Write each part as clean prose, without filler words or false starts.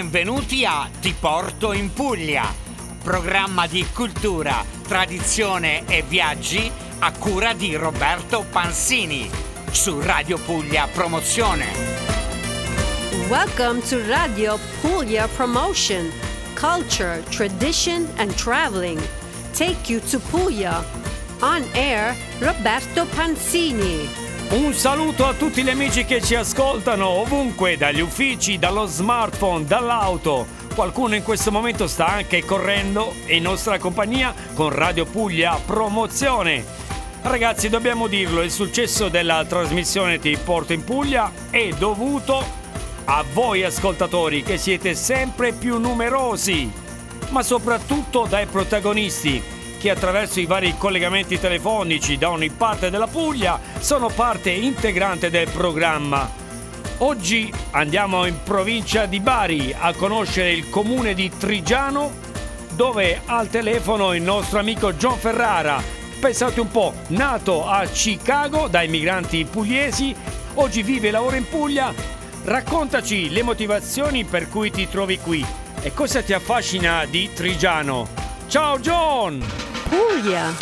Benvenuti a Ti Porto in Puglia, programma di cultura, tradizione e viaggi a cura di Roberto Pansini su Radio Puglia Promozione. Welcome to Radio Puglia Promotion. Culture, tradition and traveling. Take you to Puglia. On air Roberto Pansini. Un saluto a tutti gli amici che ci ascoltano ovunque, dagli uffici, dallo smartphone, dall'auto. Qualcuno in questo momento sta anche correndo in nostra compagnia con Radio Puglia Promozione. Ragazzi, dobbiamo dirlo, il successo della trasmissione Ti Porto in Puglia è dovuto a voi ascoltatori che siete sempre più numerosi, ma soprattutto dai protagonisti che attraverso i vari collegamenti telefonici da ogni parte della Puglia sono parte integrante del programma. Oggi andiamo in provincia di Bari a conoscere il comune di Triggiano, dove al telefono il nostro amico John Ferrara. Pensate un po', nato a Chicago dai migranti pugliesi, oggi vive e lavora in Puglia. Raccontaci le motivazioni per cui ti trovi qui e cosa ti affascina di Triggiano. Ciao John! Puglia,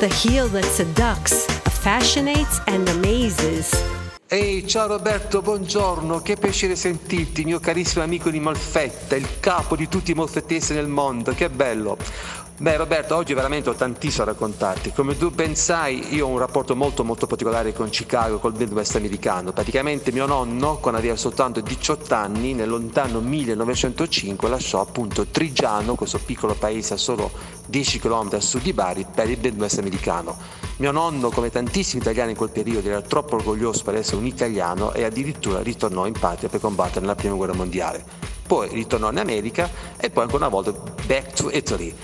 the heel that seducts, fascinates and amazes. Ehi, ciao Roberto, buongiorno, che piacere sentirti, mio carissimo amico di Molfetta, il capo di tutti i molfettesi nel mondo, che bello! Beh Roberto, oggi veramente ho tantissimo da raccontarti. Come tu ben sai, io ho un rapporto molto molto particolare con Chicago, col Midwest americano. Praticamente mio nonno, quando aveva soltanto 18 anni, nel lontano 1905 lasciò appunto Triggiano, questo piccolo paese a solo 10 km a sud di Bari, per il Midwest americano. Mio nonno, come tantissimi italiani in quel periodo, era troppo orgoglioso per essere un italiano e addirittura ritornò in patria per combattere nella prima guerra mondiale. Poi ritornò in America e poi ancora una volta back to Italy.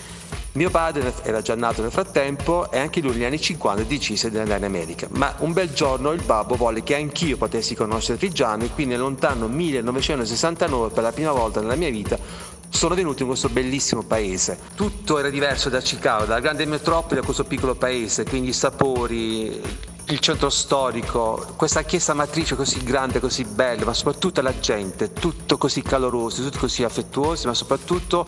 Mio padre era già nato nel frattempo e anche lui negli anni 50 decise di andare in America, ma un bel giorno il babbo volle che anch'io potessi conoscere Triggiano e quindi nel lontano 1969 per la prima volta nella mia vita sono venuto in questo bellissimo paese. Tutto era diverso da Chicago, dalla grande metropoli a questo piccolo paese, quindi i sapori, il centro storico, questa chiesa matrice così grande, così bella, ma soprattutto la gente, tutto così caloroso, tutto così affettuoso, ma soprattutto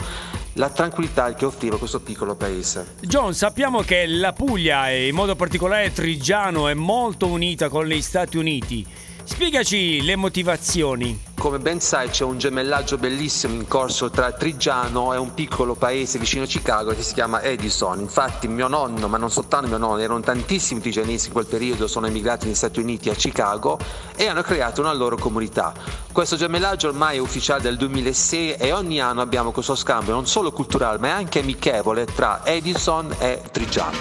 la tranquillità che offriva questo piccolo paese. John, sappiamo che la Puglia e in modo particolare Triggiano è molto unita con gli Stati Uniti. Spiegaci le motivazioni. Come ben sai c'è un gemellaggio bellissimo in corso tra Triggiano e un piccolo paese vicino a Chicago che si chiama Edison. Infatti mio nonno, ma non soltanto mio nonno, erano tantissimi triggianesi in quel periodo, sono emigrati negli Stati Uniti a Chicago e hanno creato una loro comunità. Questo gemellaggio ormai è ufficiale del 2006 e ogni anno abbiamo questo scambio non solo culturale ma anche amichevole tra Edison e Triggiano.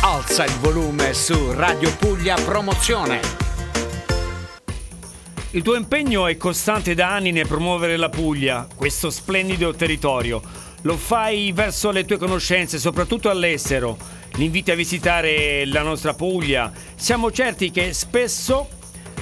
Alza il volume su Radio Puglia Promozione. Il tuo impegno è costante da anni nel promuovere la Puglia, questo splendido territorio. Lo fai verso le tue conoscenze, soprattutto all'estero. Li inviti a visitare la nostra Puglia. Siamo certi che spesso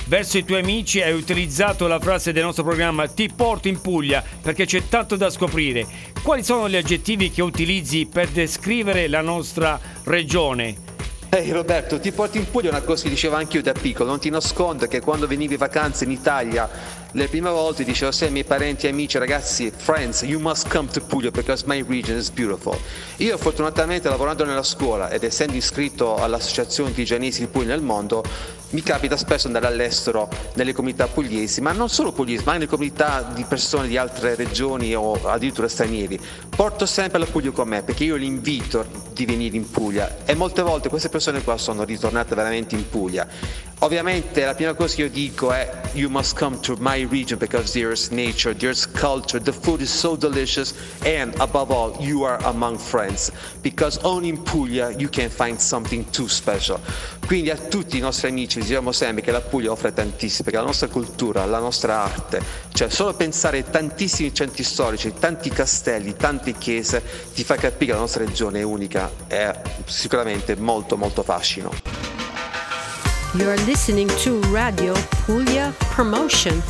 verso i tuoi amici hai utilizzato la frase del nostro programma Ti porto in Puglia, perché c'è tanto da scoprire. Quali sono gli aggettivi che utilizzi per descrivere la nostra regione? Ehi Roberto, Ti porto in Puglia è una cosa che dicevo anche io da piccolo, non ti nascondo che quando venivi in vacanza in Italia le prime volte dicevo sempre ai miei parenti, amici, ragazzi, friends, you must come to Puglia because my region is beautiful. Io fortunatamente lavorando nella scuola ed essendo iscritto all'associazione Triggianesi di Puglia nel mondo, mi capita spesso andare all'estero nelle comunità pugliesi, ma non solo pugliesi, ma anche nelle comunità di persone di altre regioni o addirittura stranieri. Porto sempre la Puglia con me perché io li invito di venire in Puglia e molte volte queste persone qua sono ritornate veramente in Puglia. Ovviamente la prima cosa che io dico è you must come to my region because there's nature, there's culture, the food is so delicious and above all you are among friends because only in Puglia you can find something too special. Quindi a tutti i nostri amici diciamo sempre che la Puglia offre tantissimo, perché la nostra cultura, la nostra arte, cioè solo pensare ai tantissimi centri storici, tanti castelli, tante chiese, ti fa capire che la nostra regione è unica e sicuramente molto molto fascino. You're listening to Radio Puglia Promotion.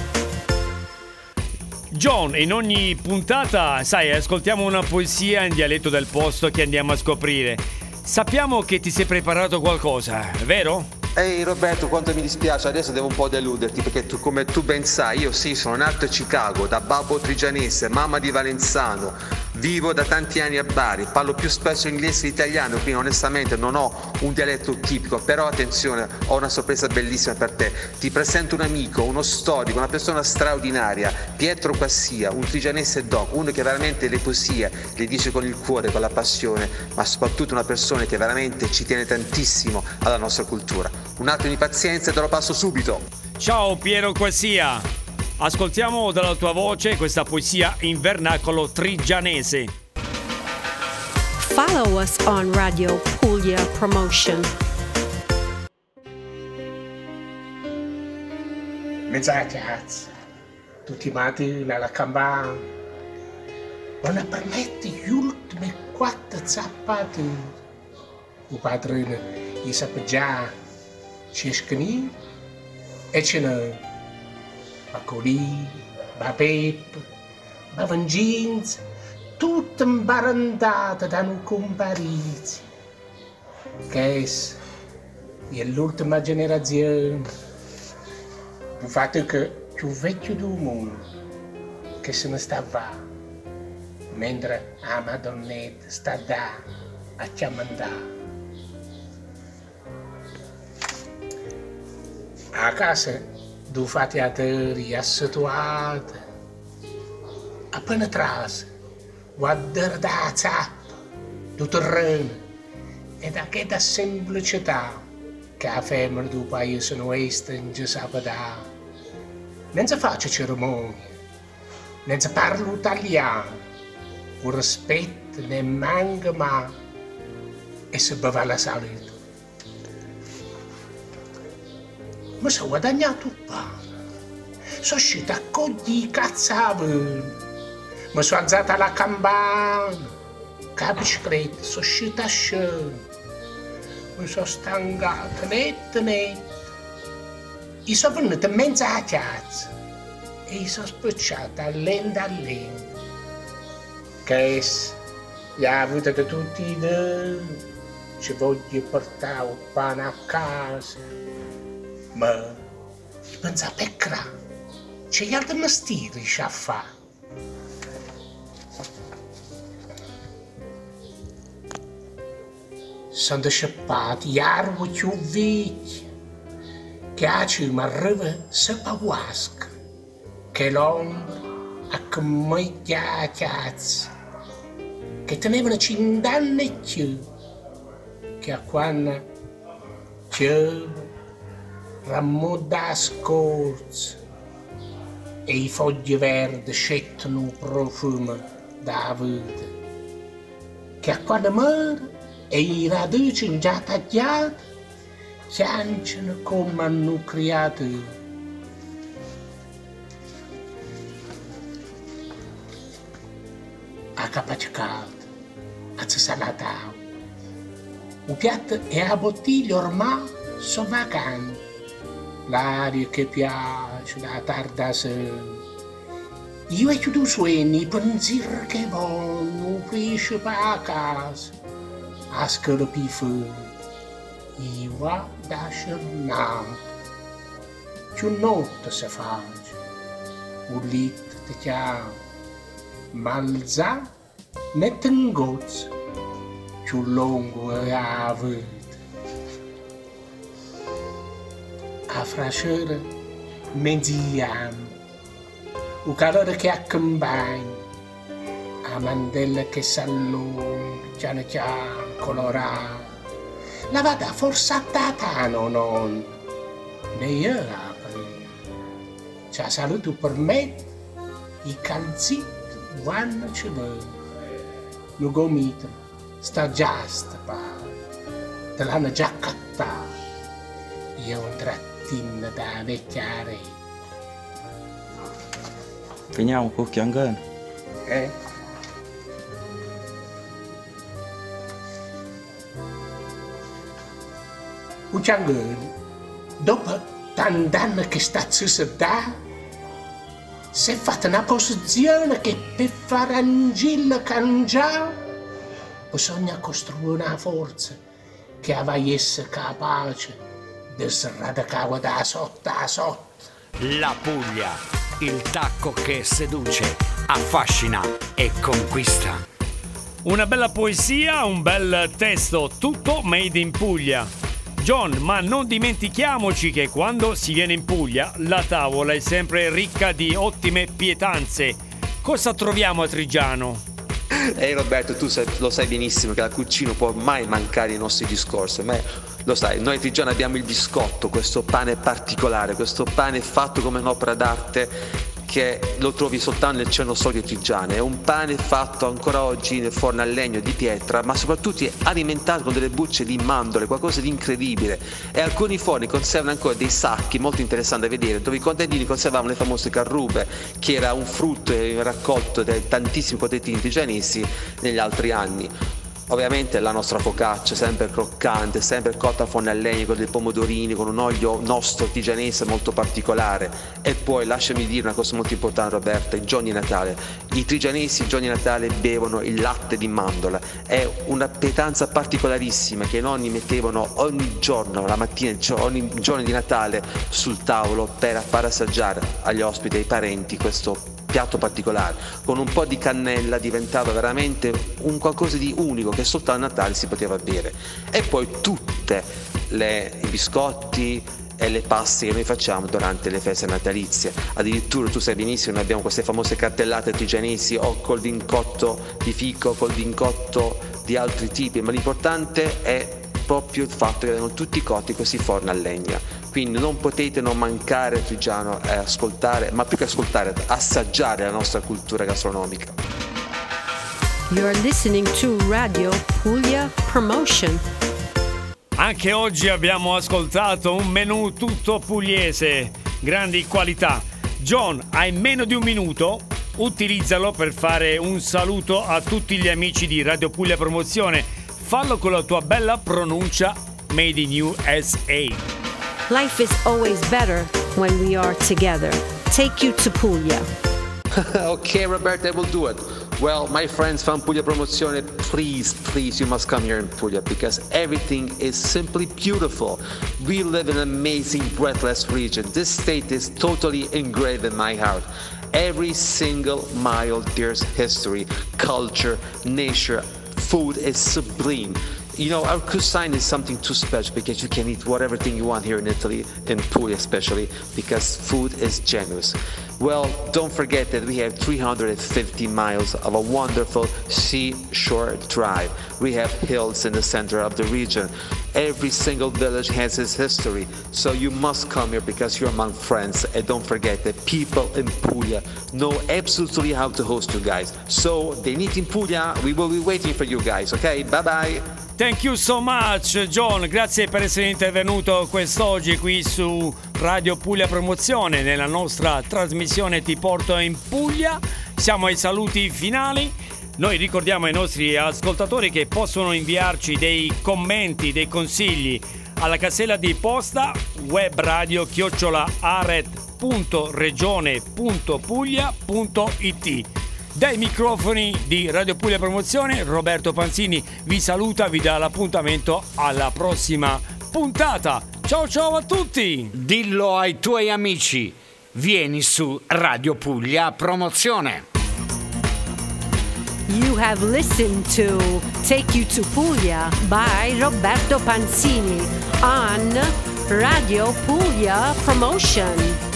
John, in ogni puntata, sai, ascoltiamo una poesia in dialetto del posto che andiamo a scoprire. Sappiamo che ti sei preparato qualcosa, vero? Ehi Roberto, quanto mi dispiace, adesso devo un po' deluderti perché tu, come tu ben sai, io sì, sono nato a Chicago, da babbo trigianese, mamma di Valenzano, vivo da tanti anni a Bari, parlo più spesso inglese che italiano, quindi onestamente non ho un dialetto tipico, però attenzione, ho una sorpresa bellissima per te. Ti presento un amico, uno storico, una persona straordinaria, Pietro Quassia, un trigianese doc, uno che veramente le poesie le dice con il cuore, con la passione, ma soprattutto una persona che veramente ci tiene tantissimo alla nostra cultura. Un attimo di pazienza e te lo passo subito. Ciao Piero Quassia, ascoltiamo dalla tua voce questa poesia in vernacolo trigianese. Follow us on Radio Puglia Promotion. Mezza cazzo, tutti mati la cambà. Non la permetti gli ultimi quattro zappati. Il padre gli sapeva già Cescani e Cenò, Bacolì, Babep, Bavangins, tutta imbarandata da un compariti. Che è l'ultima generazione, il fatto che più vecchio del mondo che se ne sta va, mentre la Madonnetta sta da a chiamandà. A casa due fate a terri, assituate, a penetrarsi, guardare da zappa, do terreno, e da che da semplicità che la femmina del paese nostro non ci sa dare. Non si faccia cerimonia, non si parla italiano, il rispetto non manca mai e si beve la salute. Ma sono guadagnato il pane, sono uscita a codì cazzavoli, mi sono alzata la campana, la bicicletta, sono uscita a scena, mi sono stancata netta, e sono venuta in mezzo alla piazza e sono spacciata all'enda. Che la vita di tutti i giorni ci voglio portare il pane a casa. Ma io pensavo peccato, c'è gli altri mestieri che fa. Sono scappati gli armi più vecchi, che oggi mi arriva sopra vasca, che l'ombra ha commettato a che tenevano 5 anni più, che a quando c'è rammoda scorza e i fogli verdi scettano il profumo della vita, che a quando muore e i radici già tagliati piangono come hanno creato. A capace calda, a salata, il piatto e la bottiglia ormai sono vacanti. L'aria che piace, la tarda sera. Io ho chiuso i suoni, i pensieri che vanno, un pesce per la casa, a scarpi fuori. Io vado da giornata, più notte si fa, un litro ti chiama, ma alza, ne tengo, più lungo è la vita. A frasciare mezziamo, il calore che accompagna, la mandella che s'allunga, piano piano colorata, la vada forzata non, ne io la prendo, c'è la salute per me, i calzini vanno ci vogliono, il gomito sta già a stupare, te l'hanno già cattato, io un da vecchiare. Veniamo un po' chiangano. Un chiangano, dopo tant'anni che sta succedendo, si è fatta una posizione che per fare angilla cangiare bisogna costruire una forza che avesse capace del Serrata Cava da sotto a sotto. La Puglia, il tacco che seduce, affascina e conquista. Una bella poesia, un bel testo, tutto made in Puglia. John, ma non dimentichiamoci che quando si viene in Puglia la tavola è sempre ricca di ottime pietanze. Cosa troviamo a Triggiano? Roberto, tu lo sai benissimo che la cucina non può mai mancare ai nostri discorsi, ma lo sai, noi Triggiano abbiamo il biscotto, questo pane particolare, questo pane fatto come un'opera d'arte che lo trovi soltanto nel Cenosoglio Triggiano. È un pane fatto ancora oggi nel forno a legno di pietra, ma soprattutto è alimentato con delle bucce di mandorle, qualcosa di incredibile. E alcuni forni conservano ancora dei sacchi molto interessanti da vedere, dove i contadini conservavano le famose carrube, che era un frutto raccolto da tantissimi contadini triggianesi negli altri anni. Ovviamente la nostra focaccia, sempre croccante, sempre cotta a forno a legno con dei pomodorini, con un olio nostro artigianese molto particolare. E poi lasciami dire una cosa molto importante, Roberta, i giorni di Natale. I triggianesi i giorni di Natale bevono il latte di mandorla. È una pietanza particolarissima che i nonni mettevano ogni giorno, la mattina, ogni giorno di Natale sul tavolo per far assaggiare agli ospiti e ai parenti questo piatto particolare. Con un po' di cannella diventava veramente un qualcosa di unico che soltanto a Natale si poteva bere. E poi tutte i biscotti e le paste che noi facciamo durante le feste natalizie. Addirittura tu sai benissimo, noi abbiamo queste famose cartellate triggianesi o col vincotto di fico, col vincotto di altri tipi, ma l'importante è proprio il fatto che erano tutti cotti questi forni a legna. Quindi non potete non mancare Triggiano e ascoltare, ma più che ascoltare, assaggiare la nostra cultura gastronomica. You are listening to Radio Puglia Promotion. Anche oggi abbiamo ascoltato un menù tutto pugliese, grandi qualità. John, hai meno di un minuto? Utilizzalo per fare un saluto a tutti gli amici di Radio Puglia Promozione. Fallo con la tua bella pronuncia Made in USA. Life is always better when we are together. Take you to Puglia. Okay, Roberto, I will do it. Well, my friends from Puglia Promozione, please, you must come here in Puglia because everything is simply beautiful. We live in an amazing, breathless region. This state is totally engraved in my heart. Every single mile there's history, culture, nature. Food is sublime. You know, our cuisine is something too special because you can eat whatever thing you want here in Italy, in Puglia especially, because food is generous. Well, don't forget that we have 350 miles of a wonderful seashore drive. We have hills in the center of the region. Every single village has its history, so you must come here because you're among friends. And don't forget that people in Puglia know absolutely how to host you guys. So they meet in Puglia. We will be waiting for you guys. Okay, bye bye. Thank you so much, John. Grazie per essere intervenuto quest'oggi qui su Radio Puglia Promozione nella nostra trasmissione Ti Porto in Puglia. Siamo ai saluti finali. Noi ricordiamo ai nostri ascoltatori che possono inviarci dei commenti, dei consigli alla casella di posta webradio@aret.regione.puglia.it. Dai microfoni di Radio Puglia Promozione, Roberto Pansini vi saluta, vi dà l'appuntamento alla prossima puntata. Ciao ciao a tutti! Dillo ai tuoi amici, vieni su Radio Puglia Promozione. You have listened to Take You to Puglia by Roberto Pansini on Radio Puglia Promotion.